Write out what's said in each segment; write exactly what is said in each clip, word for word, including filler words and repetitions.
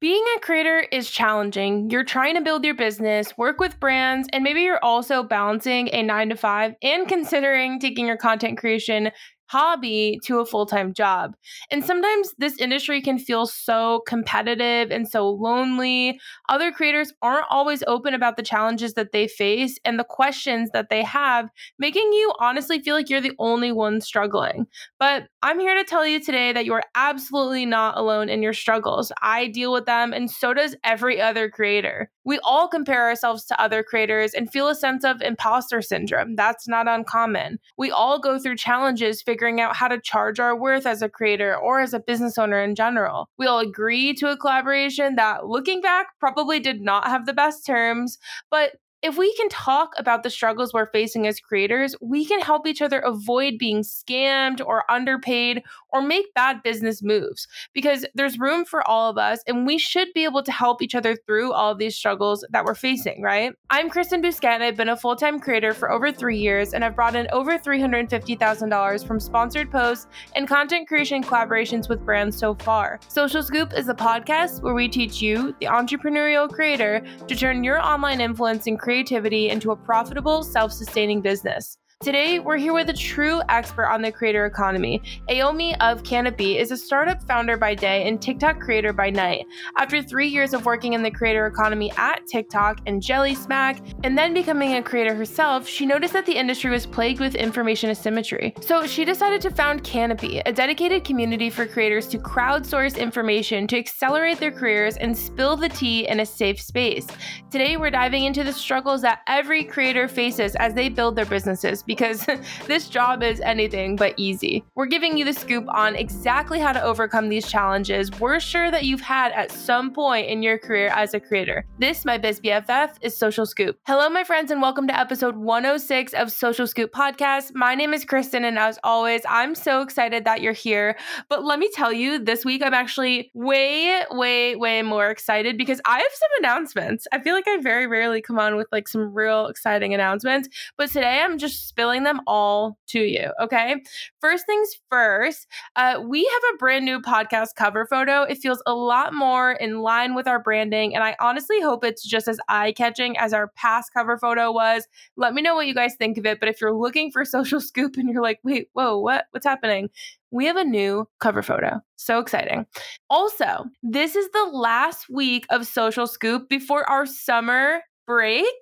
Being a creator is challenging. You're trying to build your business, work with brands, and maybe you're also balancing a nine to five and considering taking your content creation hobby to a full-time job. And sometimes this industry can feel so competitive and so lonely. Other creators aren't always open about the challenges that they face and the questions that they have, making you honestly feel like you're the only one struggling. But I'm here to tell you today that you are absolutely not alone in your struggles. I deal with them, and so does every other creator. We all compare ourselves to other creators and feel a sense of imposter syndrome. That's not uncommon. We all go through challenges figuring out how to charge our worth as a creator or as a business owner in general. We all agree to a collaboration that, looking back, probably did not have the best terms, but if we can talk about the struggles we're facing as creators, we can help each other avoid being scammed or underpaid or make bad business moves, because there's room for all of us and we should be able to help each other through all of these struggles that we're facing, right? I'm Kristen Bousquet, and I've been a full-time creator for over three years and I've brought in over three hundred fifty thousand dollars from sponsored posts and content creation collaborations with brands so far. Social Scoop is a podcast where we teach you, the entrepreneurial creator, to turn your online influence and creativity creativity into a profitable, self-sustaining business. Today, we're here with a true expert on the creator economy. Ayomi of Canopy is a startup founder by day and TikTok creator by night. After three years of working in the creator economy at TikTok and Jellysmack, and then becoming a creator herself, she noticed that the industry was plagued with information asymmetry. So she decided to found Canopy, a dedicated community for creators to crowdsource information to accelerate their careers and spill the tea in a safe space. Today, we're diving into the struggles that every creator faces as they build their businesses, because this job is anything but easy. We're giving you the scoop on exactly how to overcome these challenges we're sure that you've had at some point in your career as a creator. This, my biz B F F, is Social Scoop. Hello, my friends, and welcome to episode one oh six of Social Scoop Podcast. My name is Kristen, and as always, I'm so excited that you're here. But let me tell you, this week, I'm actually way, way, way more excited because I have some announcements. I feel like I very rarely come on with like some real exciting announcements, but today I'm just filling them all to you, okay? First things first, uh, we have a brand new podcast cover photo. It feels a lot more in line with our branding, and I honestly hope it's just as eye-catching as our past cover photo was. Let me know what you guys think of it, but if you're looking for Social Scoop and you're like, wait, whoa, what? What's happening? We have a new cover photo. So exciting. Also, this is the last week of Social Scoop before our summer break.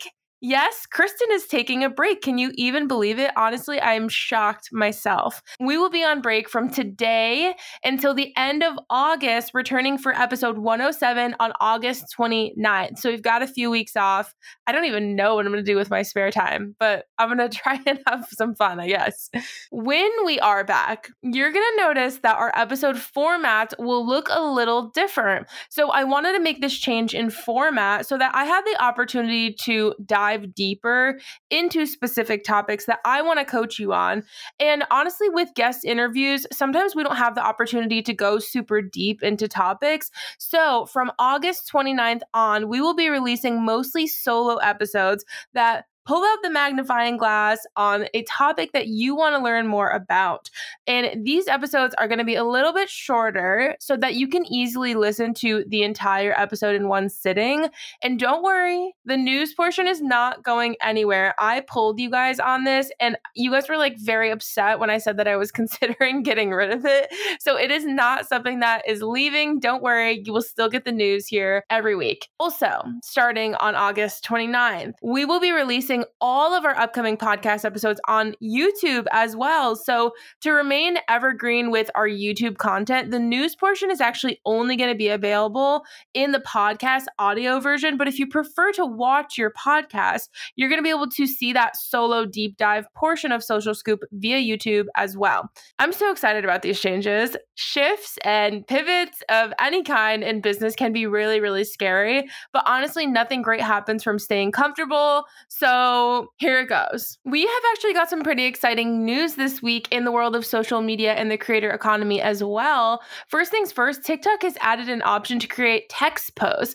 Yes, Kristen is taking a break. Can you even believe it? Honestly, I am shocked myself. We will be on break from today until the end of August, returning for episode one oh seven on August twenty-ninth. So we've got a few weeks off. I don't even know what I'm going to do with my spare time, but I'm going to try and have some fun, I guess. When we are back, you're going to notice that our episode format will look a little different. So I wanted to make this change in format so that I had the opportunity to dive dive deeper into specific topics that I want to coach you on. And honestly, with guest interviews, sometimes we don't have the opportunity to go super deep into topics. So from August twenty-ninth on, we will be releasing mostly solo episodes that pull out the magnifying glass on a topic that you want to learn more about. And these episodes are going to be a little bit shorter so that you can easily listen to the entire episode in one sitting. And don't worry, the news portion is not going anywhere. I polled you guys on this, and you guys were like very upset when I said that I was considering getting rid of it. So it is not something that is leaving. Don't worry, you will still get the news here every week. Also, starting on August twenty-ninth, we will be releasing all of our upcoming podcast episodes on YouTube as well. So to remain evergreen with our YouTube content, the news portion is actually only going to be available in the podcast audio version. But if you prefer to watch your podcast, you're going to be able to see that solo deep dive portion of Social Scoop via YouTube as well. I'm so excited about these changes. Shifts and pivots of any kind in business can be really, really scary. But honestly, nothing great happens from staying comfortable. So So here it goes. We have actually got some pretty exciting news this week in the world of social media and the creator economy as well. First things first, TikTok has added an option to create text posts.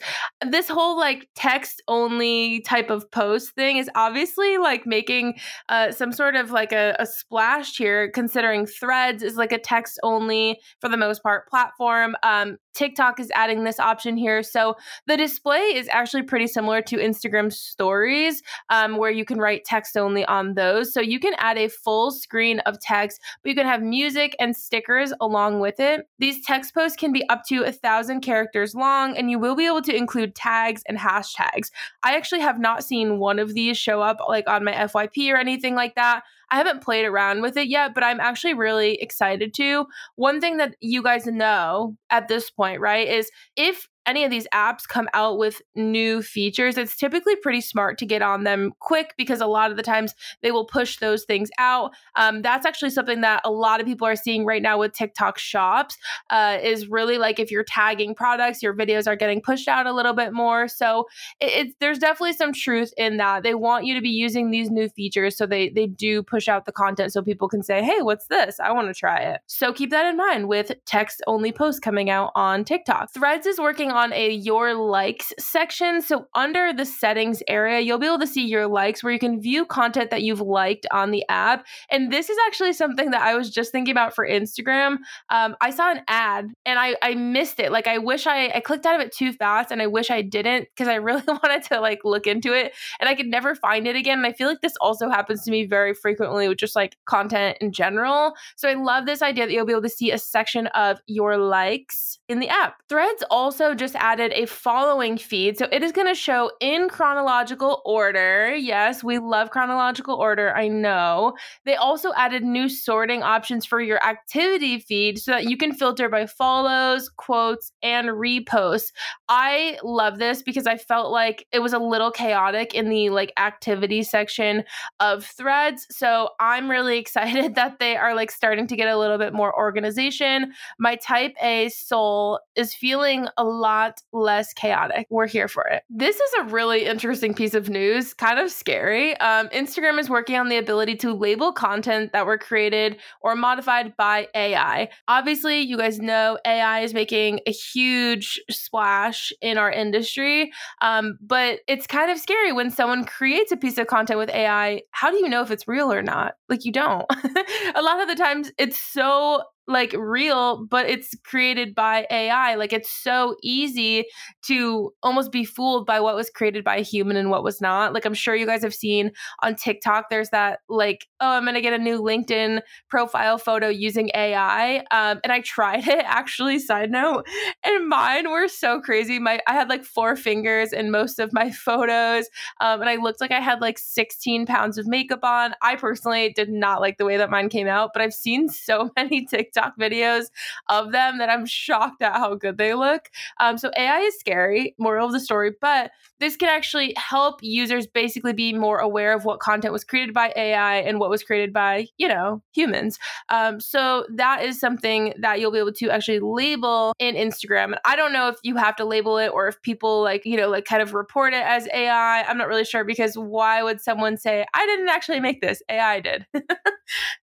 This whole like text only type of post thing is obviously like making uh, some sort of like a, a splash here, considering Threads is like a text only for the most part platform. Um, TikTok is adding this option here. So the display is actually pretty similar to Instagram stories, um, where you can write text only on those. So you can add a full screen of text, but you can have music and stickers along with it. These text posts can be up to a thousand characters long, and you will be able to include tags and hashtags. I actually have not seen one of these show up like on my F Y P or anything like that. I haven't played around with it yet, but I'm actually really excited to. One thing that you guys know at this point, right, is if any of these apps come out with new features, it's typically pretty smart to get on them quick because a lot of the times they will push those things out. Um, that's actually something that a lot of people are seeing right now with TikTok shops, uh, is really like if you're tagging products, your videos are getting pushed out a little bit more. So it, it's, there's definitely some truth in that. They want you to be using these new features. So they, they do push out the content so people can say, hey, what's this? I want to try it. So keep that in mind with text only posts coming out on TikTok. Threads is working on a your likes section. So under the settings area, you'll be able to see your likes where you can view content that you've liked on the app. And this is actually something that I was just thinking about for Instagram. Um, I saw an ad and I, I missed it. Like I wish I, I clicked out of it too fast and I wish I didn't because I really wanted to like look into it and I could never find it again. And I feel like this also happens to me very frequently with just like content in general. So I love this idea that you'll be able to see a section of your likes in the app. Threads also just just added a following feed. So it is going to show in chronological order. Yes, we love chronological order. I know. They also added new sorting options for your activity feed so that you can filter by follows, quotes, and reposts. I love this because I felt like it was a little chaotic in the like activity section of Threads. So I'm really excited that they are like starting to get a little bit more organization. My type A soul is feeling a lot less chaotic. We're here for it. This is a really interesting piece of news, kind of scary. Um, Instagram is working on the ability to label content that were created or modified by A I. Obviously, you guys know A I is making a huge splash in our industry, um, but it's kind of scary when someone creates a piece of content with A I. How do you know if it's real or not? Like, you don't. A lot of the times it's so like real, but it's created by A I. Like it's so easy to almost be fooled by what was created by a human and what was not. Like I'm sure you guys have seen on TikTok, there's that like, oh, I'm going to get a new LinkedIn profile photo using A I. Um, and I tried it actually, side note, and mine were so crazy. My, I had like four fingers in most of my photos. Um, and I looked like I had like sixteen pounds of makeup on. I personally did not like the way that mine came out, but I've seen so many TikToks TikTok videos of them that I'm shocked at how good they look. Um, so A I is scary, moral of the story, but this can actually help users basically be more aware of what content was created by A I and what was created by, you know, humans. Um, so that is something that you'll be able to actually label in Instagram. And I don't know if you have to label it or if people like, you know, like kind of report it as A I. I'm not really sure because why would someone say, I didn't actually make this, A I did?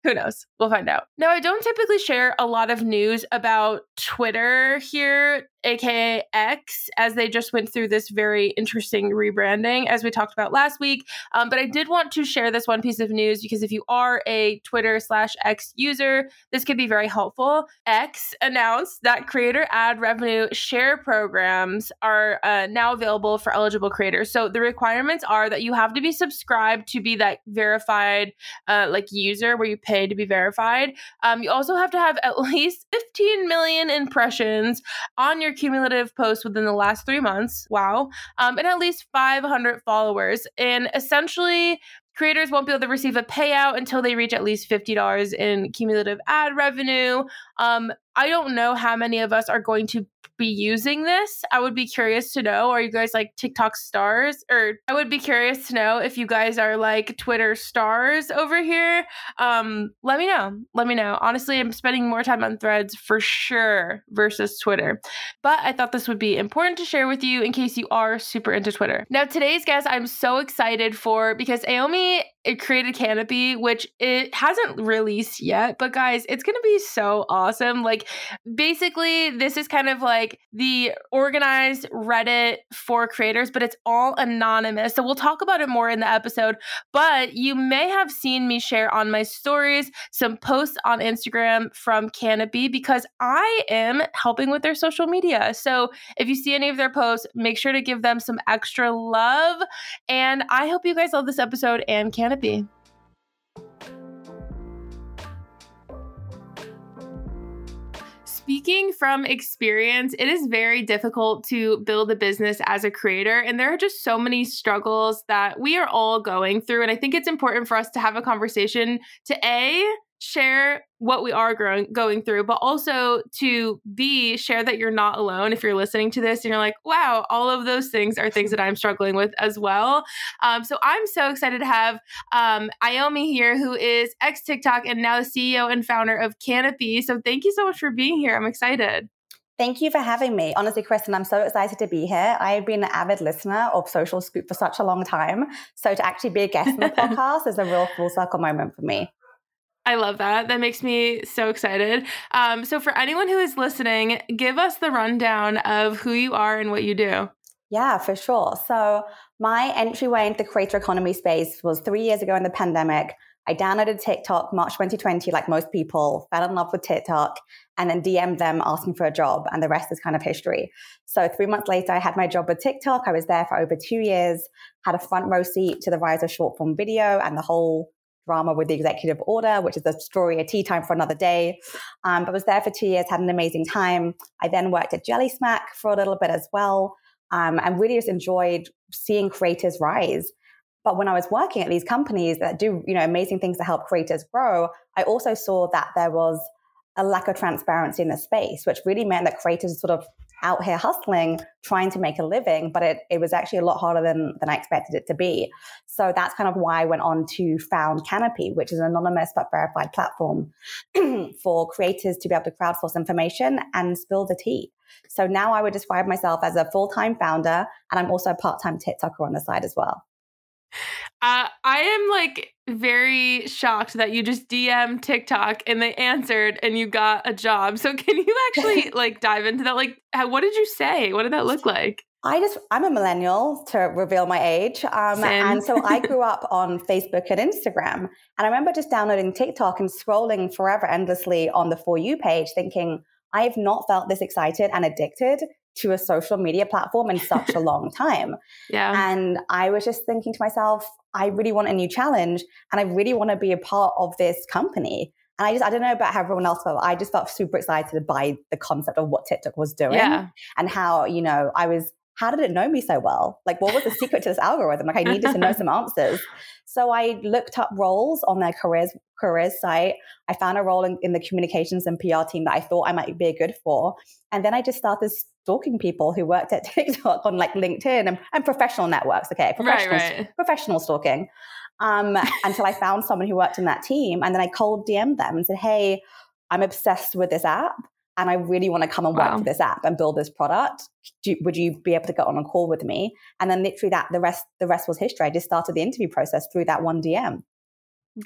Who knows? We'll find out. Now, I don't typically share a lot of news about Twitter here, aka X, as they just went through this very interesting rebranding as we talked about last week. Um, but I did want to share this one piece of news because if you are a Twitter slash X user, this could be very helpful. X announced that creator ad revenue share programs are uh, now available for eligible creators. So the requirements are that you have to be subscribed to be that verified uh, like user where you pay to be verified. Um, you also have to have at least fifteen million impressions on your cumulative posts within the last three months. Wow. Um, and at least five hundred followers. And essentially, creators won't be able to receive a payout until they reach at least fifty dollars in cumulative ad revenue. Um, I don't know how many of us are going to be using this. I would be curious to know. Are you guys like TikTok stars? Or I would be curious to know if you guys are like Twitter stars over here. Um, let me know. Let me know. Honestly, I'm spending more time on Threads for sure versus Twitter. But I thought this would be important to share with you in case you are super into Twitter. Now, today's guest I'm so excited for because Ayomi It created Canopy, which it hasn't released yet, but guys, it's going to be so awesome. Like, basically, this is kind of like the organized Reddit for creators, but it's all anonymous. So we'll talk about it more in the episode, but you may have seen me share on my stories some posts on Instagram from Canopy because I am helping with their social media. So if you see any of their posts, make sure to give them some extra love. And I hope you guys love this episode and Canopy. Canopy. Speaking from experience, it is very difficult to build a business as a creator, and there are just so many struggles that we are all going through. And I think it's important for us to have a conversation to A, share what we are growing, going through, but also to B, share that you're not alone. If you're listening to this and you're like, wow, all of those things are things that I'm struggling with as well. Um, so I'm so excited to have um, Ayomi here, who is ex-TikTok and now the C E O and founder of Canopy. So thank you so much for being here. I'm excited. Thank you for having me. Honestly, Kristen, I'm so excited to be here. I've been an avid listener of Social Scoop for such a long time. So to actually be a guest on the podcast is a real full circle moment for me. I love that. That makes me so excited. Um, so for anyone who is listening, give us the rundown of who you are and what you do. Yeah, for sure. So my entryway into the creator economy space was three years ago in the pandemic. I downloaded TikTok March twenty twenty, like most people, fell in love with TikTok, and then D M'd them asking for a job. And the rest is kind of history. So three months later, I had my job with TikTok. I was there for over two years, had a front row seat to the rise of short form video and the whole drama with the executive order, which is a story, a tea time for another day. Um, but was there for two years, had an amazing time. I then worked at Jellysmack for a little bit as well, um, and really just enjoyed seeing creators rise. But when I was working at these companies that do, you know, amazing things to help creators grow, I also saw that there was a lack of transparency in the space, which really meant that creators sort of out here hustling, trying to make a living, but it, it was actually a lot harder than, than I expected it to be. So that's kind of why I went on to found Canopy, which is an anonymous but verified platform for creators to be able to crowdsource information and spill the tea. So now I would describe myself as a full-time founder, and I'm also a part-time TikToker on the side as well. Uh, I am like very shocked that you just D M'd TikTok and they answered and you got a job. So can you actually like dive into that? Like, how, what did you say? What did that look like? I just, I'm a millennial to reveal my age. Um, and so I grew up on Facebook and Instagram. And I remember just downloading TikTok and scrolling forever endlessly on the For You page thinking, I have not felt this excited and addicted to a social media platform in such a long time. Yeah. And I was just thinking to myself, I really want a new challenge and I really want to be a part of this company. And I just, I don't know about how everyone else felt. I just felt super excited by the concept of what TikTok was doing. Yeah. And how, you know, I was, how did it know me so well? Like, what was the secret to this algorithm? Like, I needed to know some answers. So I looked up roles on their careers careers site. I found a role in, in the communications and P R team that I thought I might be a good for. And then I just started stalking people who worked at TikTok on like LinkedIn and, and professional networks. Okay, professional, right, right. professional stalking. Um, until I found someone who worked in that team. And then I cold D M'd them and said, hey, I'm obsessed with this app. And I really want to come and work wow. with this app and build this product. Do, would you be able to get on a call with me? And then literally that the rest the rest was history. I just started the interview process through that one D M.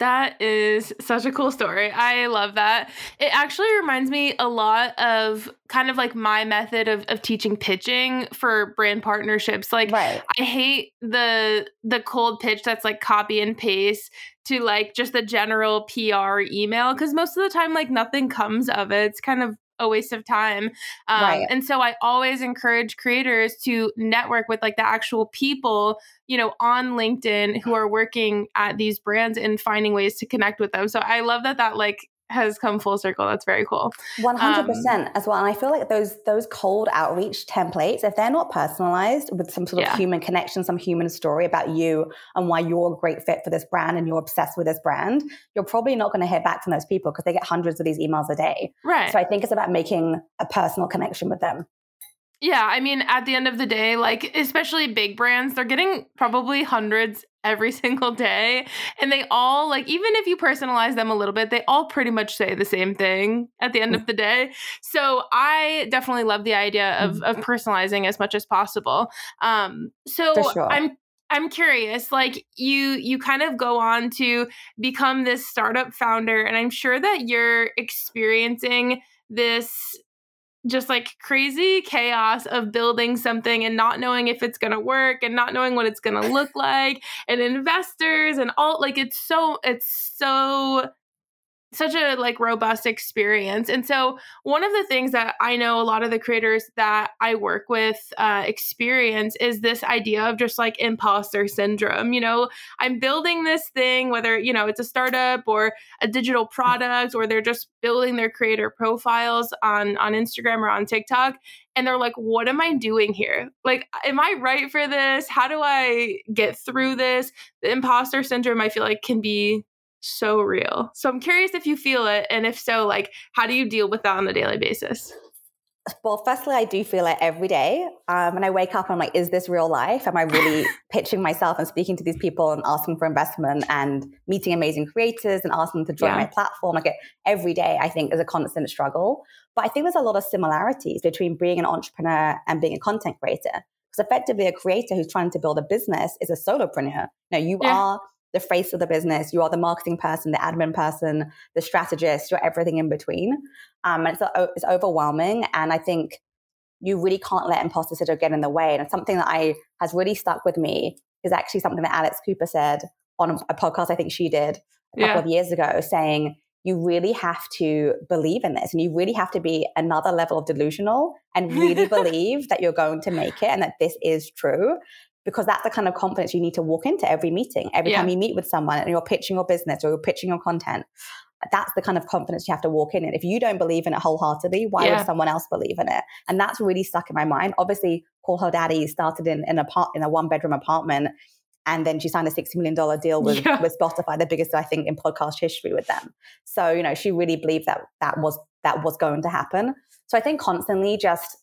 That is such a cool story. I love that. It actually reminds me a lot of kind of like my method of, of teaching pitching for brand partnerships. Like right. I hate the the cold pitch that's like copy and paste to like just the general P R email because most of the time like nothing comes of it. It's kind of a waste of time. Um, right. And so I always encourage creators to network with like the actual people, you know, on LinkedIn who are working at these brands and finding ways to connect with them. So I love that that like has come full circle. That's very cool. one hundred percent um, as well. And I feel like those those cold outreach templates, if they're not personalized with some sort of yeah. human connection, some human story about you and why you're a great fit for this brand and you're obsessed with this brand, you're probably not going to hear back from those people because they get hundreds of these emails a day. Right. So I think it's about making a personal connection with them. Yeah. I mean, at the end of the day, like especially big brands, they're getting probably hundreds every single day. And they all like, even if you personalize them a little bit, they all pretty much say the same thing at the end of the day. So I definitely love the idea of, of personalizing as much as possible. Um, so sure. I'm I'm curious, like you, you kind of go on to become this startup founder, and I'm sure that you're experiencing this just like crazy chaos of building something and not knowing if it's going to work and not knowing what it's going to look like and investors and all, like, it's so, it's so such a like robust experience. And so one of the things that I know a lot of the creators that I work with uh, experience is this idea of just like imposter syndrome. You know, I'm building this thing, whether, you know, it's a startup or a digital product, or they're just building their creator profiles on, on Instagram or on TikTok. And they're like, what am I doing here? Like, am I right for this? How do I get through this? The imposter syndrome, I feel like, can be so real. So I'm curious if you feel it, and if so, like, how do you deal with that on a daily basis? Well, firstly, I do feel it every day. Um, when I wake up, I'm like, is this real life? Am I really pitching myself and speaking to these people and asking for investment and meeting amazing creators and asking them to join yeah. my platform? Like, every day, I think, is a constant struggle. But I think there's a lot of similarities between being an entrepreneur and being a content creator. Because effectively, a creator who's trying to build a business is a solopreneur. Now, you yeah. are the face of the business, you are the marketing person, the admin person, the strategist, you're everything in between. Um, and it's, it's overwhelming. And I think you really can't let imposter syndrome get in the way. And it's something that I has really stuck with me is actually something that Alex Cooper said on a, a podcast I think she did a couple yeah. of years ago, saying you really have to believe in this, and you really have to be another level of delusional and really believe that you're going to make it and that this is true. Because that's the kind of confidence you need to walk into every meeting. Every yeah. time you meet with someone and you're pitching your business or you're pitching your content, that's the kind of confidence you have to walk in. And if you don't believe in it wholeheartedly, why yeah. would someone else believe in it? And that's really stuck in my mind. Obviously, Call Her Daddy started in, in, a, part, in a one-bedroom apartment, and then she signed a sixty million dollars deal with, yeah. with Spotify, the biggest, I think, in podcast history with them. So, you know, she really believed that that was that was going to happen. So I think constantly just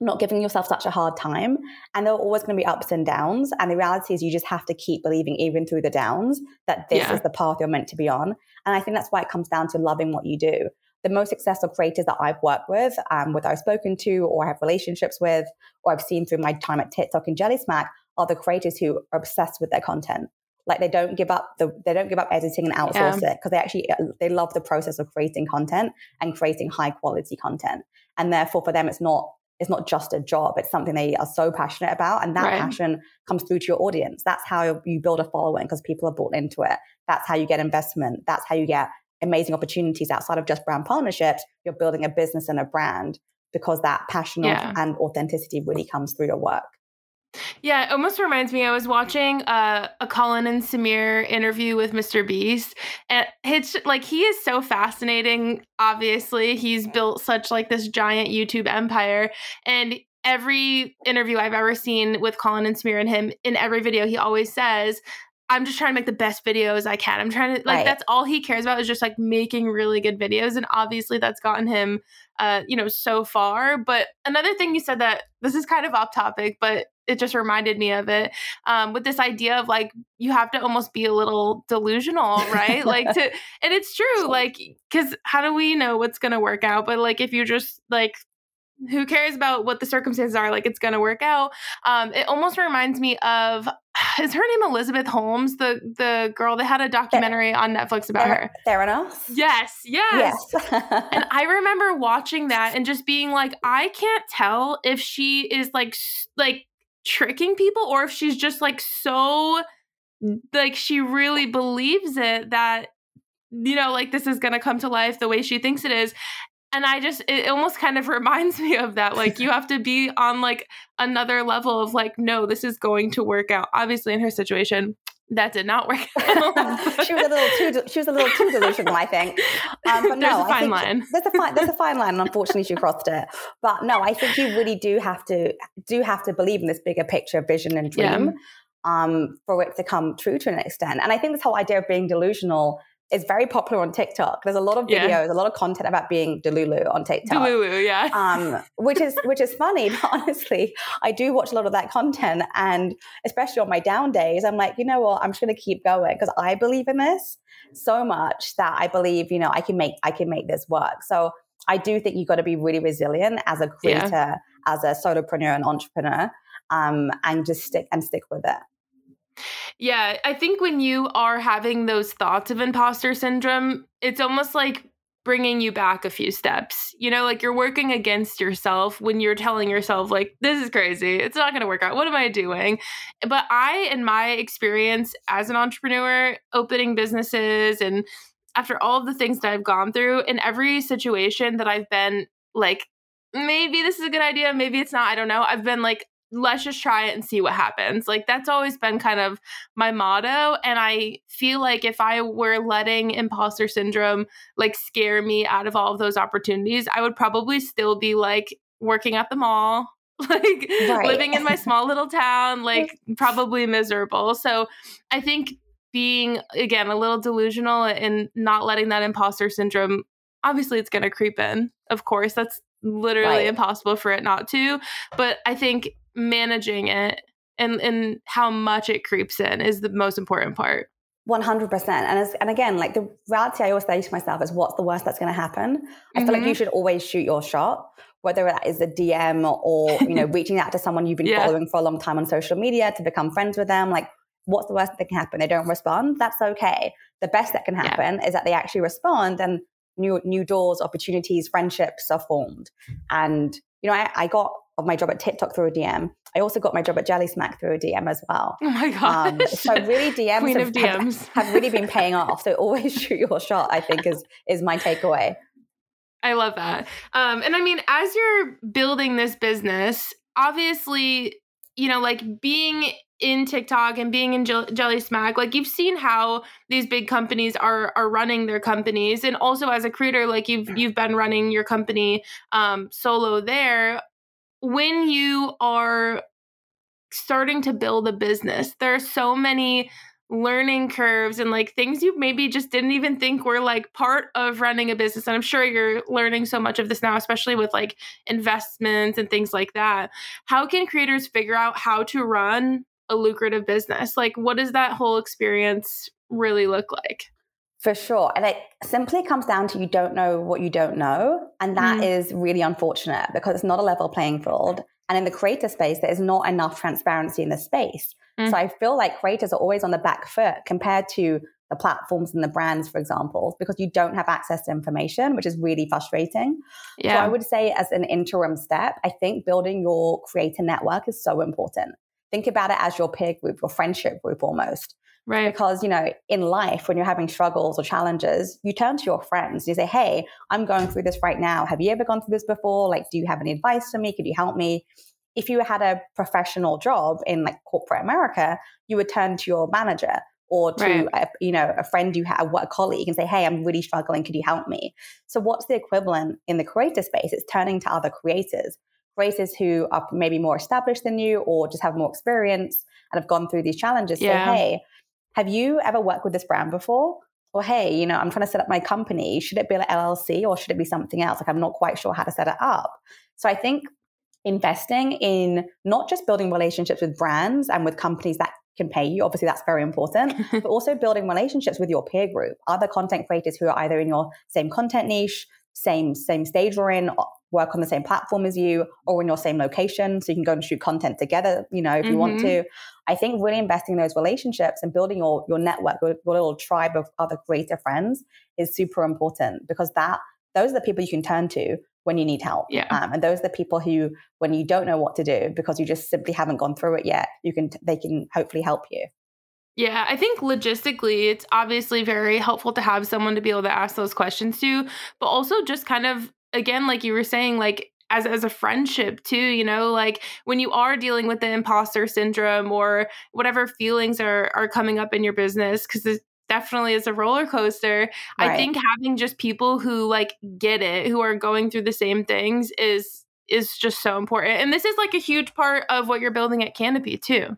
not giving yourself such a hard time. And there are always going to be ups and downs. And the reality is you just have to keep believing even through the downs that this yeah. is the path you're meant to be on. And I think that's why it comes down to loving what you do. The most successful creators that I've worked with, um, whether I've spoken to or have relationships with, or I've seen through my time at TikTok and Jellysmack, are the creators who are obsessed with their content. Like they don't give up the they don't give up editing and outsource yeah. it, because they actually they love the process of creating content and creating high quality content. And therefore for them, it's not It's not just a job. It's something they are so passionate about. And that right. passion comes through to your audience. That's how you build a following, because people are bought into it. That's how you get investment. That's how you get amazing opportunities outside of just brand partnerships. You're building a business and a brand because that passion yeah. and authenticity really comes through your work. Yeah, it almost reminds me, I was watching uh, a Colin and Samir interview with MrBeast, and it's like, he is so fascinating. Obviously, he's built such like this giant YouTube empire, and every interview I've ever seen with Colin and Samir and him, in every video, he always says, I'm just trying to make the best videos I can. I'm trying to like, right. that's all he cares about is just like making really good videos. And obviously that's gotten him, uh, you know, so far. But another thing you said that this is kind of off topic, but it just reminded me of it, um, with this idea of like, you have to almost be a little delusional, right? Like to, and it's true, like, cause how do we know what's going to work out? But like, if you're just like, who cares about what the circumstances are? Like, it's going to work out. Um, it almost reminds me of, is her name Elizabeth Holmes, the the girl that had a documentary Ther- on Netflix about Ther- her? Theranos? Yes, yes. yes. And I remember watching that and just being like, I can't tell if she is like like tricking people or if she's just like so, like she really believes it that, you know, like this is going to come to life the way she thinks it is. And I just, it almost kind of reminds me of that. Like you have to be on like another level of like, no, this is going to work out. Obviously in her situation, that did not work out. she was a little too, she was a little too delusional, I think. Um, but no, there's a fine line. There's a fine, there's a fine line. And unfortunately she crossed it. But no, I think you really do have to, do have to believe in this bigger picture, vision and dream, yeah. um, for it to come true to an extent. And I think this whole idea of being delusional is very popular on TikTok. There's a lot of videos, yeah. a lot of content about being delulu on TikTok. Delulu, yeah. um, which is which is funny, but honestly, I do watch a lot of that content, and especially on my down days, I'm like, you know what, I'm just going to keep going because I believe in this so much that I believe, you know, I can make I can make this work. So I do think you've got to be really resilient as a creator, yeah. as a solopreneur and entrepreneur, um, and just stick and stick with it. Yeah, I think when you are having those thoughts of imposter syndrome, it's almost like bringing you back a few steps. You know, like you're working against yourself when you're telling yourself like, this is crazy. It's not going to work out. What am I doing? But I, in my experience as an entrepreneur, opening businesses and after all of the things that I've gone through, in every situation that I've been like, maybe this is a good idea, maybe it's not, I don't know. I've been like, let's just try it and see what happens. Like that's always been kind of my motto. And I feel like if I were letting imposter syndrome like scare me out of all of those opportunities, I would probably still be like working at the mall, like right. living in my small little town, like probably miserable. So I think being, again, a little delusional and not letting that imposter syndrome, obviously it's going to creep in. Of course, that's literally right. impossible for it not to. But I think managing it and, and how much it creeps in is the most important part. one hundred percent. And as, and again, like the reality I always say to myself is what's the worst that's going to happen? Mm-hmm. I feel like you should always shoot your shot, whether that is a D M or, you know, reaching out to someone you've been yeah. following for a long time on social media to become friends with them. Like what's the worst that can happen? They don't respond. That's okay. The best that can happen yeah. is that they actually respond and new, new doors, opportunities, friendships are formed. And, you know, I, I got, of my job at TikTok through a D M. I also got my job at Jellysmack through a D M as well. Oh my gosh. Um, so really D Ms, Queen have, of D Ms. Have, have really been paying off. So always shoot your shot, I think is, is my takeaway. I love that. Um, and I mean, as you're building this business, obviously, you know, like being in TikTok and being in J- Jellysmack, like you've seen how these big companies are are running their companies. And also as a creator, like you've, you've been running your company um, solo there. When you are starting to build a business, there are so many learning curves and like things you maybe just didn't even think were like part of running a business. And I'm sure you're learning so much of this now, especially with like investments and things like that. How can creators figure out how to run a lucrative business? Like, what does that whole experience really look like? For sure. And it simply comes down to you don't know what you don't know. And that mm. is really unfortunate because it's not a level playing field. And in the creator space, there is not enough transparency in the space. Mm. So I feel like creators are always on the back foot compared to the platforms and the brands, for example, because you don't have access to information, which is really frustrating. Yeah. So I would say as an interim step, I think building your creator network is so important. Think about it as your peer group, your friendship group almost. Right. Because, you know, in life, when you're having struggles or challenges, you turn to your friends. You say, hey, I'm going through this right now. Have you ever gone through this before? Like, do you have any advice for me? Could you help me? If you had a professional job in like corporate America, you would turn to your manager or to, right. a, you know, a friend you have, a colleague and say, hey, I'm really struggling. Could you help me? So what's the equivalent in the creator space? It's turning to other creators. Creators who are maybe more established than you or just have more experience and have gone through these challenges. Yeah. Say, hey, have you ever worked with this brand before? Or, hey, you know, I'm trying to set up my company. Should it be an L L C or should it be something else? Like, I'm not quite sure how to set it up. So I think investing in not just building relationships with brands and with companies that can pay you, obviously that's very important, but also building relationships with your peer group, other content creators who are either in your same content niche, same, same stage you're in, work on the same platform as you or in your same location. So you can go and shoot content together, you know, if you mm-hmm. want to. I think really investing in those relationships and building your, your network, your, your little tribe of other creator friends is super important because that those are the people you can turn to when you need help. Yeah. Um, and those are the people who, when you don't know what to do because you just simply haven't gone through it yet, you can they can hopefully help you. Yeah, I think logistically, it's obviously very helpful to have someone to be able to ask those questions to, but also just kind of, again, like you were saying, like as, as a friendship too, you know, like when you are dealing with the imposter syndrome or whatever feelings are are coming up in your business, because it definitely is a roller coaster. Right. I think having just people who like get it, who are going through the same things is is just so important. And this is like a huge part of what you're building at Canopy too.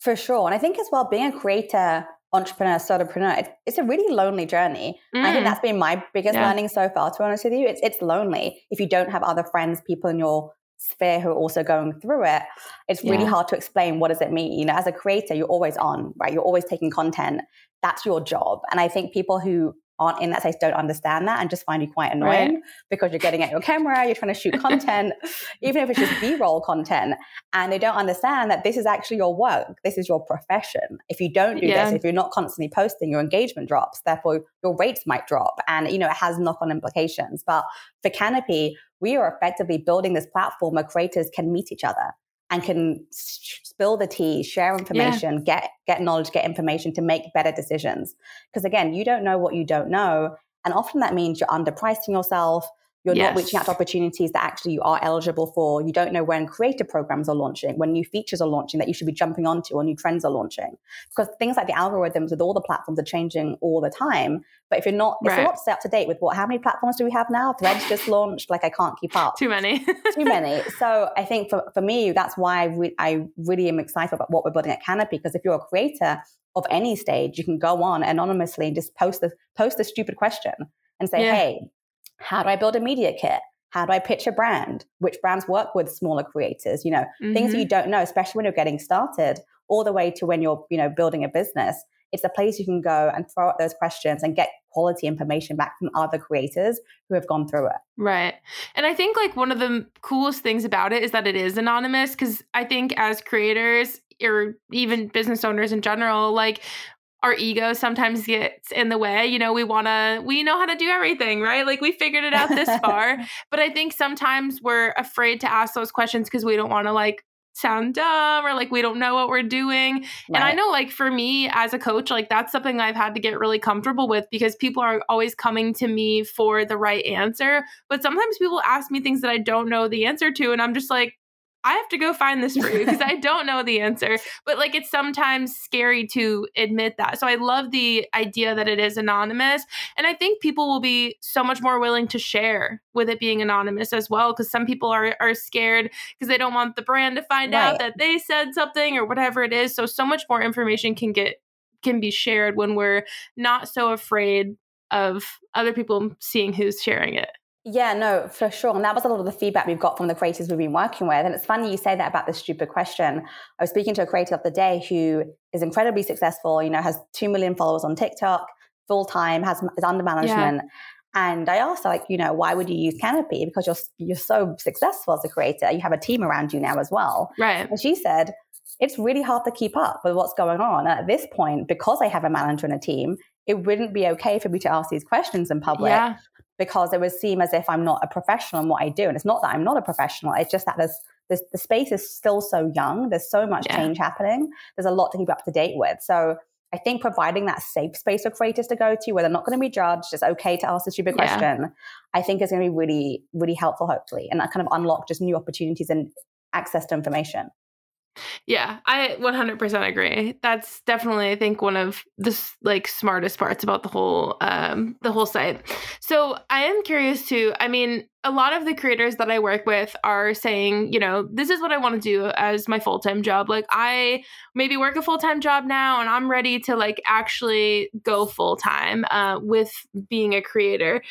For sure. And I think as well, being a creator, entrepreneur, solopreneur, it, it's a really lonely journey. Mm. I think that's been my biggest yeah. learning so far, to be honest with you. It's it's lonely if you don't have other friends, people in your sphere who are also going through it. It's really yeah. hard to explain what does it mean. You know, as a creator, you're always on, right? You're always taking content. That's your job. And I think people who aren't in that space don't understand that and just find you quite annoying, right? Because you're getting at your camera, you're trying to shoot content, even if it's just B-roll content, and they don't understand that this is actually your work. This is your profession. If you don't do yeah. this, if you're not constantly posting, your engagement drops, therefore your rates might drop. And, you know, it has knock-on implications. But for Canopy, we are effectively building this platform where creators can meet each other and can spill the tea, share information, yeah. get get knowledge, get information to make better decisions. Because again, you don't know what you don't know. And often that means you're underpricing yourself. You're yes. not reaching out to opportunities that actually you are eligible for. You don't know when creator programs are launching, when new features are launching that you should be jumping onto, or new trends are launching. Because things like the algorithms with all the platforms are changing all the time. But if you're not, right. if you're not set up to date with what, how many platforms do we have now? Threads just launched. Like, I can't keep up. Too many. Too many. So I think for, for me, that's why I, re- I really am excited about what we're building at Canopy. Because if you're a creator of any stage, you can go on anonymously and just post the, post the stupid question and say, yeah. hey, how do I build a media kit? How do I pitch a brand? Which brands work with smaller creators? You know, mm-hmm. things that you don't know, especially when you're getting started, all the way to when you're, you know, building a business. It's a place you can go and throw out those questions and get quality information back from other creators who have gone through it. Right. And I think like one of the coolest things about it is that it is anonymous, because I think as creators or even business owners in general, like, our ego sometimes gets in the way. You know, we want to, we know how to do everything, right? Like, we figured it out this far, but I think sometimes we're afraid to ask those questions because we don't want to like sound dumb, or like, we don't know what we're doing. Right. And I know, like, for me as a coach, like, that's something I've had to get really comfortable with, because people are always coming to me for the right answer. But sometimes people ask me things that I don't know the answer to. And I'm just like, I have to go find this for you because I don't know the answer. But like, it's sometimes scary to admit that. So I love the idea that it is anonymous. And I think people will be so much more willing to share with it being anonymous as well, because some people are are scared because they don't want the brand to find right. out that they said something or whatever it is. So so much more information can get can be shared when we're not so afraid of other people seeing who's sharing it. Yeah, no, for sure. And that was a lot of the feedback we've got from the creators we've been working with. And it's funny you say that about this stupid question. I was speaking to a creator the other day who is incredibly successful, you know, has two million followers on TikTok, full-time, has is under management. Yeah. And I asked her, like, you know, why would you use Canopy? Because you're you're so successful as a creator. You have a team around you now as well. Right. And she said, it's really hard to keep up with what's going on. And at this point, because I have a manager and a team, it wouldn't be okay for me to ask these questions in public. Yeah. Because it would seem as if I'm not a professional in what I do. And it's not that I'm not a professional. It's just that there's, there's, the space is still so young. There's so much yeah. change happening. There's a lot to keep up to date with. So I think providing that safe space for creators to go to where they're not going to be judged, it's okay to ask the stupid yeah. question, I think is going to be really, really helpful, hopefully. And that kind of unlock just new opportunities and access to information. Yeah, I one hundred percent agree. That's definitely, I think, one of the like smartest parts about the whole um, the whole site. So I am curious too. I mean, a lot of the creators that I work with are saying, you know, this is what I want to do as my full-time job. Like, I maybe work a full-time job now, and I'm ready to like actually go full-time uh, with being a creator.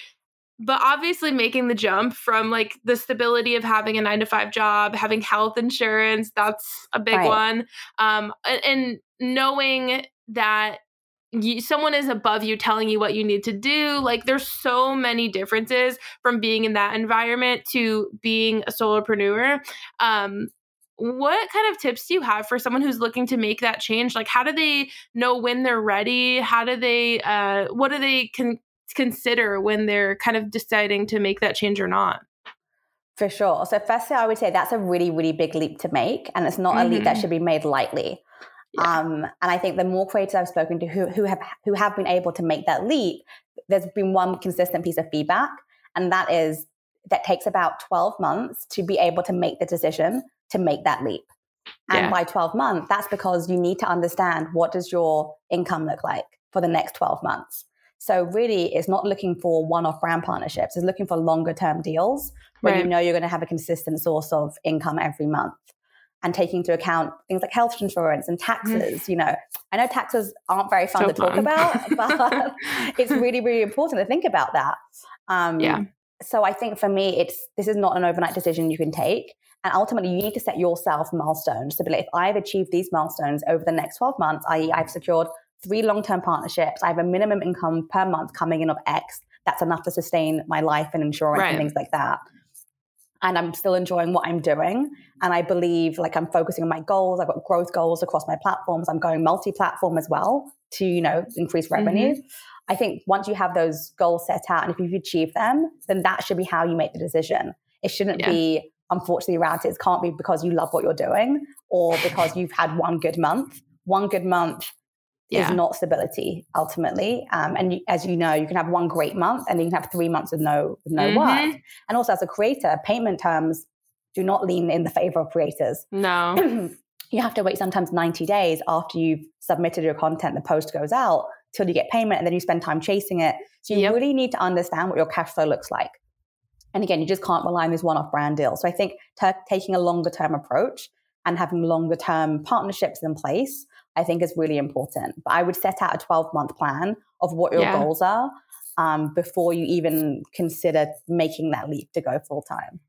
But obviously making the jump from like the stability of having a nine to five job, having health insurance, that's a big right. one. Um, and, and knowing that you, someone is above you telling you what you need to do. Like, there's so many differences from being in that environment to being a solopreneur. Um, what kind of tips do you have for someone who's looking to make that change? Like, how do they know when they're ready? How do they, uh, what do they can, consider when they're kind of deciding to make that change or not? For sure. So firstly, I would say that's a really, really big leap to make, and it's not mm-hmm. a leap that should be made lightly. Yeah. Um, and I think the more creators I've spoken to who, who have who have been able to make that leap, there's been one consistent piece of feedback, and that is that takes about twelve months to be able to make the decision to make that leap. And yeah. by twelve months, that's because you need to understand, what does your income look like for the next twelve months? So really, it's not looking for one-off brand partnerships. It's looking for longer-term deals where right. you know you're going to have a consistent source of income every month, and taking into account things like health insurance and taxes. Mm. You know, I know taxes aren't very fun so to fun. talk about, but it's really, really important to think about that. Um, yeah. So I think for me, it's this is not an overnight decision you can take. And ultimately, you need to set yourself milestones to be like, if I've achieved these milestones over the next twelve months, that is I've secured three long-term partnerships. I have a minimum income per month coming in of X. That's enough to sustain my life and insurance right. and things like that. And I'm still enjoying what I'm doing. And I believe like I'm focusing on my goals. I've got growth goals across my platforms. I'm going multi-platform as well to, you know, increase revenue. Mm-hmm. I think once you have those goals set out and if you've achieved them, then that should be how you make the decision. It shouldn't yeah. be, unfortunately, around it. It can't be because you love what you're doing or because you've had one good month. One good month yeah. is not stability ultimately. Um, and you, as you know, you can have one great month and then you can have three months with no, with no mm-hmm. work. And also as a creator, payment terms do not lean in the favor of creators. No. You have to wait sometimes ninety days after you've submitted your content, the post goes out, till you get payment, and then you spend time chasing it. So you yep. really need to understand what your cash flow looks like. And again, you just can't rely on this one-off brand deal. So I think t- taking a longer-term approach and having longer-term partnerships in place, I think is really important. But I would set out a twelve-month plan of what your yeah. goals are um, before you even consider making that leap to go full-time.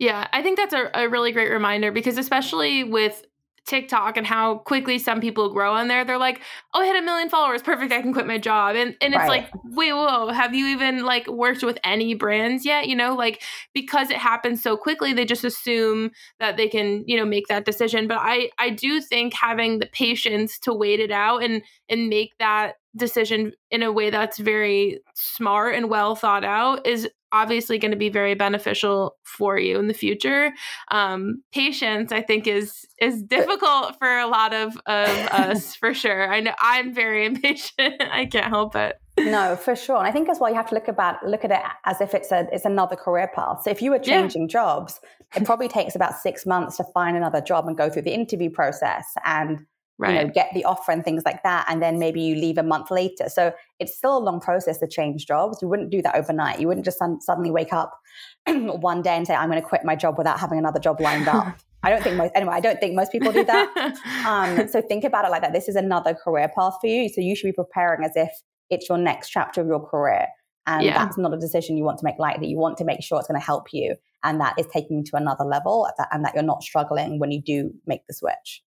Yeah, I think that's a, a really great reminder, because especially with TikTok and how quickly some people grow on there, they're like, oh, I hit a million followers, perfect, I can quit my job. And and it's right. like, wait, whoa, have you even like worked with any brands yet? You know, like, because it happens so quickly, they just assume that they can, you know, make that decision. But I I do think having the patience to wait it out and and make that decision in a way that's very smart and well thought out is obviously going to be very beneficial for you in the future. Um, patience, I think, is is difficult for a lot of, of us, for sure. I know I'm very impatient. I can't help it. No, for sure. And I think as well, you have to look about look at it as if it's a it's another career path. So if you were changing yeah. jobs, it probably takes about six months to find another job and go through the interview process and right. you know, get the offer and things like that. And then maybe you leave a month later. So it's still a long process to change jobs. You wouldn't do that overnight. You wouldn't just sun- suddenly wake up one day and say, I'm going to quit my job without having another job lined up. I don't think most, anyway, I don't think most people do that. Um, so think about it like that. This is another career path for you. So you should be preparing as if it's your next chapter of your career. And yeah. that's not a decision you want to make lightly. You want to make sure it's going to help you. And that is taking you to another level and that you're not struggling when you do make the switch.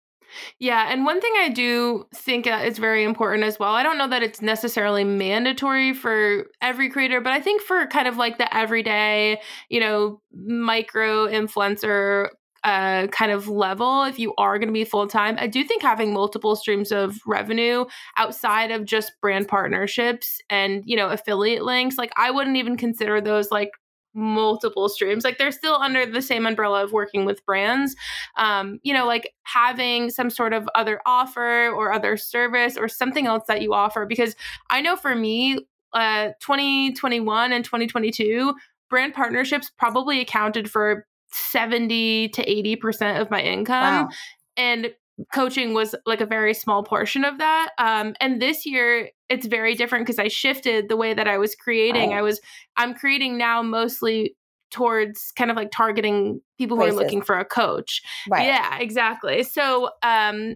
Yeah. And one thing I do think is very important as well, I don't know that it's necessarily mandatory for every creator, but I think for kind of like the everyday, you know, micro influencer uh, kind of level, if you are going to be full-time, I do think having multiple streams of revenue outside of just brand partnerships and, you know, affiliate links, like I wouldn't even consider those like multiple streams. Like they're still under the same umbrella of working with brands. Um, you know, like having some sort of other offer or other service or something else that you offer. Because I know for me, uh, twenty twenty-one and twenty twenty-two, brand partnerships probably accounted for seventy to eighty percent of my income. Wow. And coaching was like a very small portion of that. Um, and this year it's very different because I shifted the way that I was creating. Wow. I was, I'm creating now mostly towards kind of like targeting people Places. who are looking for a coach. Right. Yeah, exactly. So, um,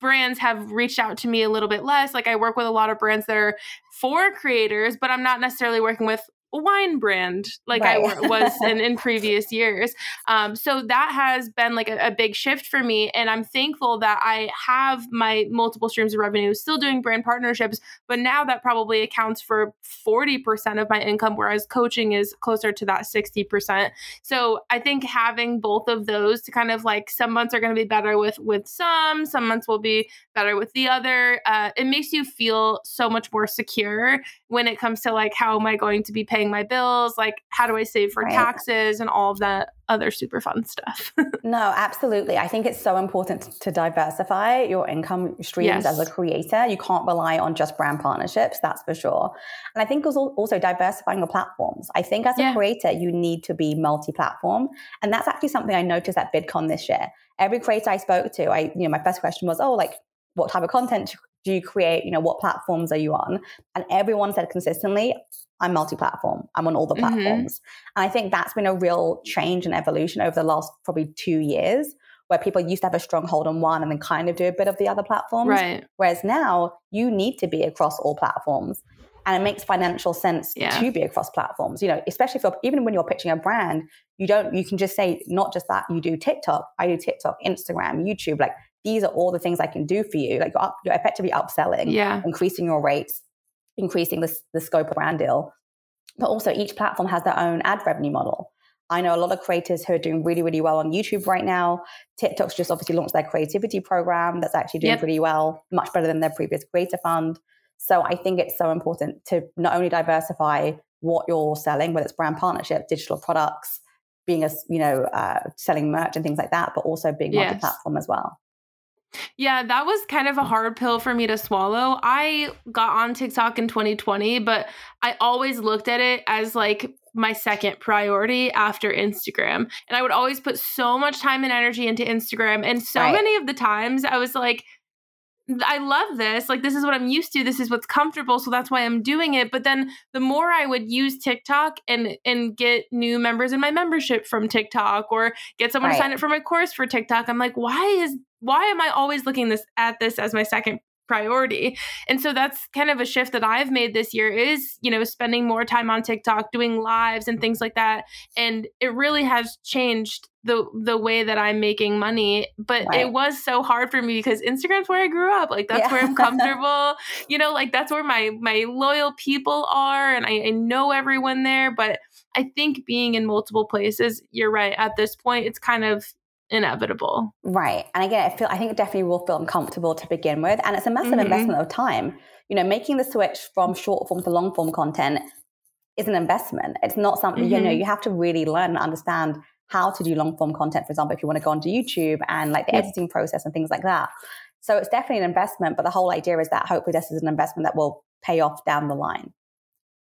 brands have reached out to me a little bit less. Like I work with a lot of brands that are for creators, but I'm not necessarily working with wine brand like right. I was in, in previous years. Um, so that has been like a, a big shift for me. And I'm thankful that I have my multiple streams of revenue, still doing brand partnerships, but now that probably accounts for forty percent of my income, whereas coaching is closer to that sixty percent. So I think having both of those to kind of like, some months are going to be better with, with some, some months will be better with the other. Uh, it makes you feel so much more secure when it comes to like, how am I going to be paying my bills, like how do I save for right. taxes and all of that other super fun stuff. No, absolutely. I think it's so important to diversify your income streams yes. as a creator. You can't rely on just brand partnerships, that's for sure. And I think also diversifying your platforms. I think as a yeah. creator, you need to be multi-platform. And that's actually something I noticed at VidCon this year. Every creator I spoke to, I, you know, my first question was, oh, like what type of content do you create? You know, what platforms are you on? And everyone said consistently, I'm multi-platform. I'm on all the platforms. Mm-hmm. And I think that's been a real change and evolution over the last probably two years where people used to have a stronghold on one and then kind of do a bit of the other platforms. Right. Whereas now you need to be across all platforms and it makes financial sense yeah. to be across platforms. You know, especially if you're, even when you're pitching a brand, you don't, you can just say, not just that, you do TikTok, I do TikTok, Instagram, YouTube, like these are all the things I can do for you. Like you're, up, you're effectively upselling, yeah. increasing your rates, increasing the, the scope of brand deal. But also each platform has their own ad revenue model. I know a lot of creators who are doing really, really well on YouTube right now. TikTok's just obviously launched their creativity program that's actually doing yep. pretty well, much better than their previous creator fund. So I think it's so important to not only diversify what you're selling, whether it's brand partnerships, digital products, being a, you know, uh, selling merch and things like that, but also being yes. multi-platform as well. Yeah, that was kind of a hard pill for me to swallow. I got on TikTok in twenty twenty, but I always looked at it as like my second priority after Instagram. And I would always put so much time and energy into Instagram. And so right. many of the times I was like, I love this. Like, this is what I'm used to. This is what's comfortable. So that's why I'm doing it. But then the more I would use TikTok and, and get new members in my membership from TikTok or get someone right. to sign up for my course for TikTok, I'm like, why is, why am I always looking this at this as my second priority? And so that's kind of a shift that I've made this year is, you know, spending more time on TikTok, doing lives and things like that. And it really has changed the the way that I'm making money. But right. it was so hard for me because Instagram's where I grew up. Like that's yeah. where I'm comfortable, you know, like that's where my, my loyal people are. And I, I know everyone there, but I think being in multiple places, you're right. At this point, it's kind of inevitable. Right. And again, I feel, I think it definitely will feel uncomfortable to begin with. And it's a massive mm-hmm. investment of time, you know, making the switch from short form to long form content is an investment. It's not something, mm-hmm. you know, you have to really learn and understand how to do long form content. For example, if you want to go onto YouTube and like the yeah. editing process and things like that. So it's definitely an investment, but the whole idea is that hopefully this is an investment that will pay off down the line.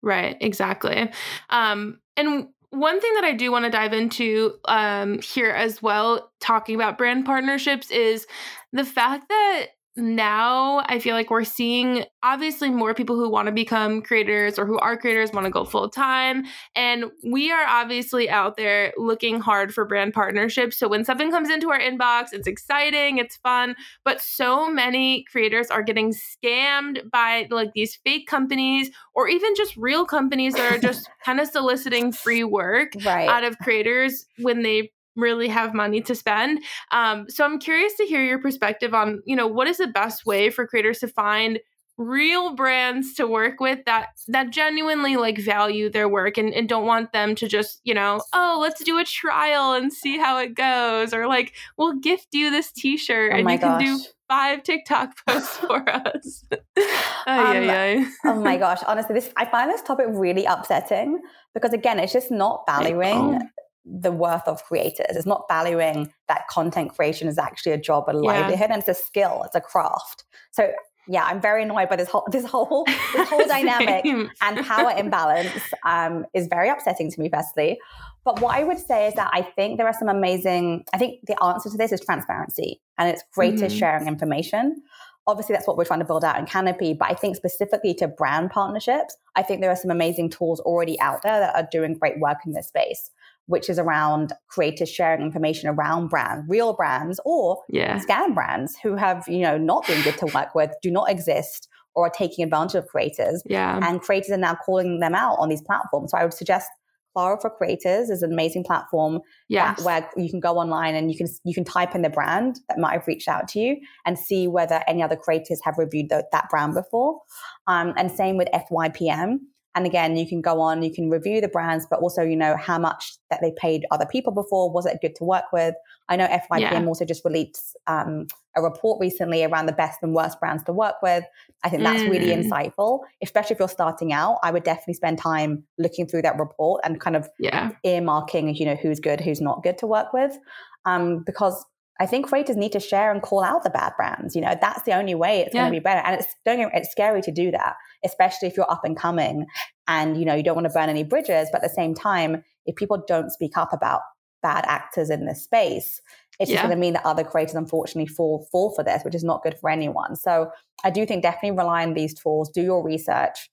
Right. Exactly. Um, and one thing that I do want to dive into um, here as well, talking about brand partnerships, is the fact that now I feel like we're seeing obviously more people who want to become creators or who are creators want to go full time. And we are obviously out there looking hard for brand partnerships. So when something comes into our inbox, it's exciting, it's fun, but so many creators are getting scammed by like these fake companies or even just real companies that are just kind of soliciting free work right. out of creators when they really have money to spend. Um, so I'm curious to hear your perspective on, you know, what is the best way for creators to find real brands to work with that that genuinely like value their work and, and don't want them to just, you know, oh, let's do a trial and see how it goes. Or like, we'll gift you this t-shirt oh and you gosh. Can do five TikTok posts for us. oh, um, yeah, yeah. oh my gosh. Honestly, this I find this topic really upsetting because again, it's just not valuing the worth of creators. It's not valuing that content creation is actually a job, a yeah. livelihood, and it's a skill, it's a craft. So yeah, I'm very annoyed by this whole this whole this whole dynamic and power imbalance um is very upsetting to me personally. But what I would say is that I think there are some amazing I think the answer to this is transparency and it's creators mm-hmm. sharing information. Obviously that's what we're trying to build out in Canopy, but I think specifically to brand partnerships, I think there are some amazing tools already out there that are doing great work in this space, which is around creators sharing information around brands, real brands or yeah. scam brands who have, you know, not been good to work with, do not exist or are taking advantage of creators. Yeah. And creators are now calling them out on these platforms. So I would suggest Claro for Creators is an amazing platform yes. that, where you can go online and you can you can type in the brand that might have reached out to you and see whether any other creators have reviewed the, that brand before. Um, and same with F Y P M. And again, you can go on, you can review the brands, but also, you know, how much that they paid other people before. Was it good to work with? I know F Y P M yeah. also just released um, a report recently around the best and worst brands to work with. I think that's mm. really insightful, especially if you're starting out. I would definitely spend time looking through that report and kind of yeah. earmarking, you know, who's good, who's not good to work with. Um, because I think creators need to share and call out the bad brands. You know, that's the only way it's yeah. going to be better. And it's don't get, it's scary to do that, especially if you're up and coming and, you know, you don't want to burn any bridges. But at the same time, if people don't speak up about bad actors in this space, it's yeah. just going to mean that other creators, unfortunately, fall, fall for this, which is not good for anyone. So I do think definitely rely on these tools, do your research.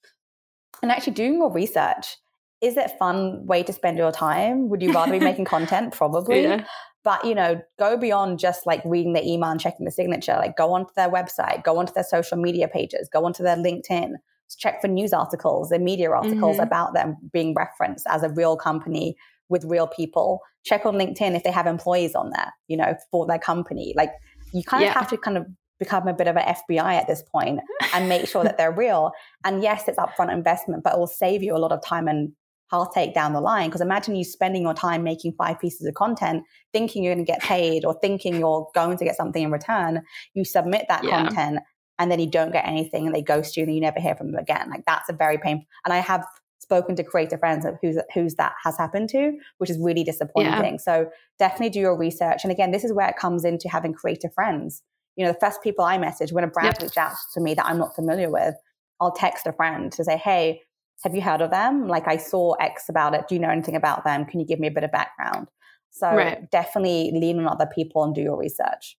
And actually doing your research, is it a fun way to spend your time? Would you rather be making content? Probably. Yeah. But, you know, go beyond just like reading the email and checking the signature, like go onto their website, go onto their social media pages, go onto their LinkedIn, check for news articles and media articles mm-hmm. about them being referenced as a real company with real people. Check on LinkedIn if they have employees on there, you know, for their company. Like you kind yeah. of have to kind of become a bit of an F B I at this point and make sure that they're real. And yes, it's upfront investment, but it will save you a lot of time and heartache down the line. Because imagine you spending your time making five pieces of content, thinking you're going to get paid or thinking you're going to get something in return. You submit that yeah. content and then you don't get anything and they ghost you and you never hear from them again. Like, that's a very painful. And I have spoken to creator friends of who's, who's that has happened to, which is really disappointing. Yeah. So definitely do your research. And again, this is where it comes into having creator friends. You know, the first people I message when a brand yep. reaches out to me that I'm not familiar with, I'll text a friend to say, hey, have you heard of them? Like, I saw X about it. Do you know anything about them? Can you give me a bit of background? So right. definitely lean on other people and do your research.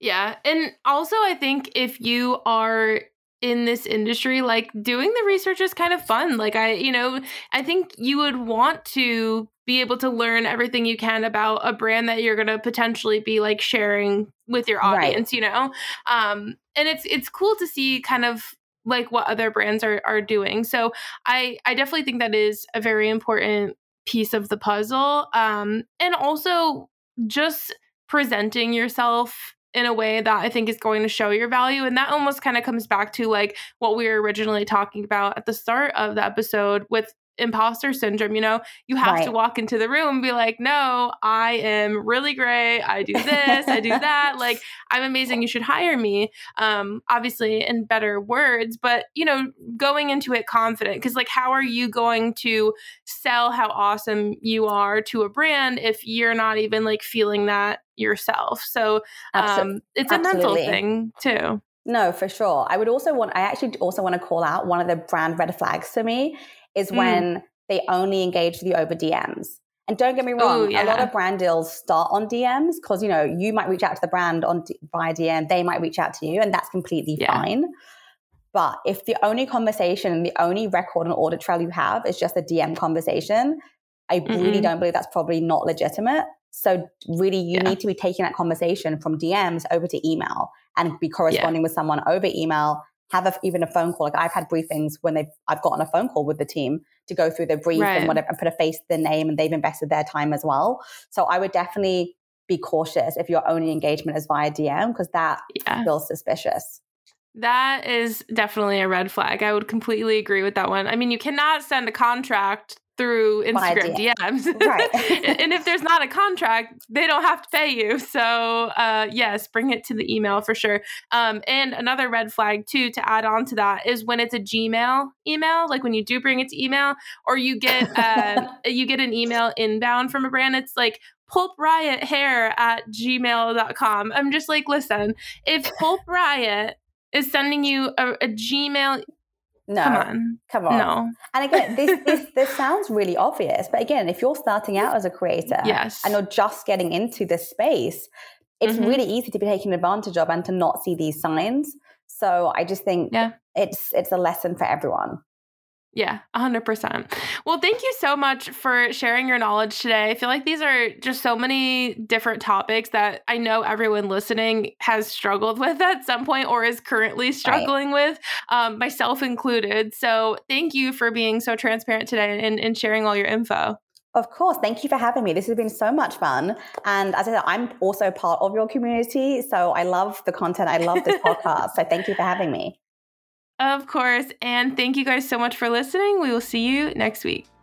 Yeah. And also, I think if you are in this industry, like, doing the research is kind of fun. Like, I, you know, I think you would want to be able to learn everything you can about a brand that you're going to potentially be like sharing with your audience, right. you know? Um, and it's, it's cool to see kind of like what other brands are are doing. So I, I definitely think that is a very important piece of the puzzle. Um, and also just presenting yourself in a way that I think is going to show your value. And that almost kind of comes back to like what we were originally talking about at the start of the episode with imposter syndrome. You know, you have right. to walk into the room and be like, no, I am really great. I do this, I do that. Like, I'm amazing. You should hire me. Um, obviously in better words, but you know, going into it confident, because like, how are you going to sell how awesome you are to a brand if you're not even like feeling that yourself? So um, it's a Absolutely. mental thing too. No, for sure. I would also want, I actually also want to call out one of the brand red flags for me is when mm. they only engage with you over D Ms. And don't get me wrong, Ooh, yeah. a lot of brand deals start on D Ms because, you know, you might reach out to the brand on via D M, they might reach out to you, and that's completely yeah. fine. But if the only conversation, the only record and audit trail you have is just a D M conversation, I mm-hmm. really don't believe that's probably not legitimate. So really, you yeah. need to be taking that conversation from D Ms over to email and be corresponding yeah. with someone over email. Have a, even a phone call. Like, I've had briefings when they've I've gotten a phone call with the team to go through the brief right. and whatever, and put a face to the name, and they've invested their time as well. So I would definitely be cautious if your only engagement is via D M, because that yeah. feels suspicious. That is definitely a red flag. I would completely agree with that one. I mean, you cannot send a contract through Instagram D Ms. Right. And if there's not a contract, they don't have to pay you. So uh, yes, bring it to the email for sure. Um, and another red flag too, to add on to that, is when it's a Gmail email, like when you do bring it to email, or you get, uh, you get an email inbound from a brand. It's like, Pulp Riot hair at gmail dot com. I'm just like, listen, if Pulp Riot is sending you a, a Gmail No, come on. Come on. No. And again, this, this this sounds really obvious, but again, if you're starting out as a creator yes. and you're just getting into this space, it's mm-hmm. really easy to be taken advantage of and to not see these signs. So I just think yeah. it's it's a lesson for everyone. Yeah, one hundred percent. Well, thank you so much for sharing your knowledge today. I feel like these are just so many different topics that I know everyone listening has struggled with at some point or is currently struggling right. with, um, myself included. So thank you for being so transparent today and, and sharing all your info. Of course. Thank you for having me. This has been so much fun. And as I said, I'm also part of your community. So I love the content. I love this podcast. So thank you for having me. Of course. And thank you guys so much for listening. We will see you next week.